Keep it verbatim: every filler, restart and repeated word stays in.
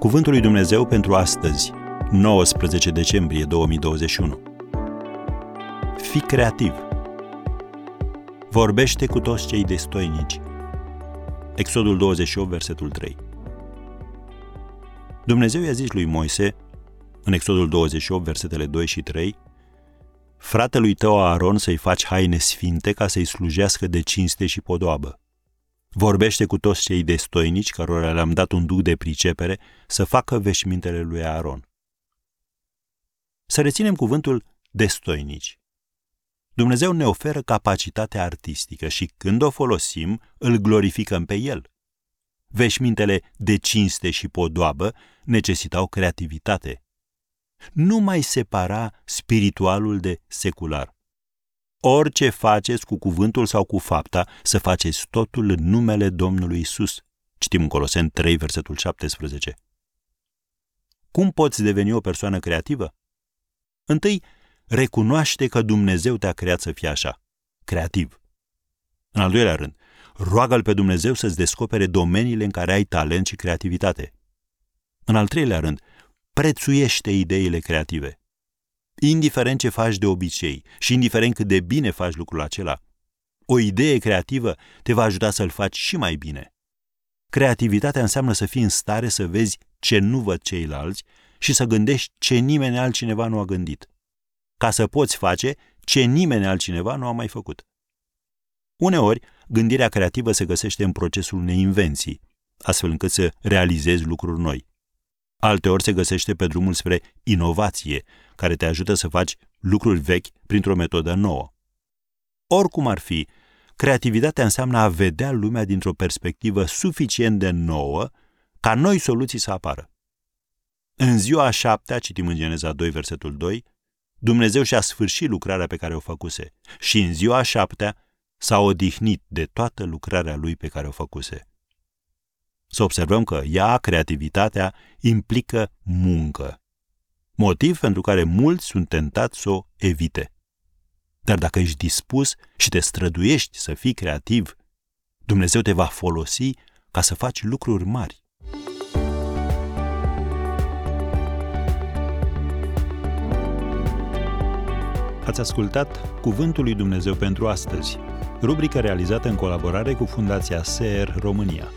Cuvântul lui Dumnezeu pentru astăzi, nouăsprezece decembrie două mii douăzeci și unu. Fii creativ. Vorbește cu toți cei destoinici. Exodul douăzeci și opt, versetul trei. Dumnezeu i-a zis lui Moise, în Exodul douăzeci și opt, versetele doi și trei, fratelui tău Aaron să-i faci haine sfinte ca să-i slujească de cinste și podoabă. Vorbește cu toți cei destoinici, cărora le-am dat un duc de pricepere, să facă veșmintele lui Aaron. Să reținem cuvântul destoinici. Dumnezeu ne oferă capacitatea artistică și când o folosim, îl glorificăm pe el. Veșmintele de cinste și podoabă necesitau creativitate. Nu mai separa spiritualul de secular. Orice faceți cu cuvântul sau cu fapta, să faceți totul în numele Domnului Iisus. Citim în Coloseni trei, versetul șaptesprezece. Cum poți deveni o persoană creativă? Întâi, recunoaște că Dumnezeu te-a creat să fii așa, creativ. În al doilea rând, roagă-L pe Dumnezeu să-ți descopere domeniile în care ai talent și creativitate. În al treilea rând, prețuiește ideile creative. Indiferent ce faci de obicei și indiferent cât de bine faci lucrul acela, o idee creativă te va ajuta să-l faci și mai bine. Creativitatea înseamnă să fii în stare să vezi ce nu văd ceilalți și să gândești ce nimeni altcineva nu a gândit, ca să poți face ce nimeni altcineva nu a mai făcut. Uneori, gândirea creativă se găsește în procesul unei invenții, astfel încât să realizezi lucruri noi. Alteori se găsește pe drumul spre inovație, care te ajută să faci lucruri vechi printr-o metodă nouă. Oricum ar fi, creativitatea înseamnă a vedea lumea dintr-o perspectivă suficient de nouă ca noi soluții să apară. În ziua șaptea, citim în Geneza doi, versetul doi, Dumnezeu și-a sfârșit lucrarea pe care o făcuse și în ziua șaptea s-a odihnit de toată lucrarea lui pe care o făcuse. Să observăm că ea, creativitatea, implică muncă. Motiv pentru care mulți sunt tentați să o evite. Dar dacă ești dispus și te străduiești să fii creativ, Dumnezeu te va folosi ca să faci lucruri mari. Ați ascultat Cuvântul lui Dumnezeu pentru astăzi, rubrica realizată în colaborare cu Fundația S R România.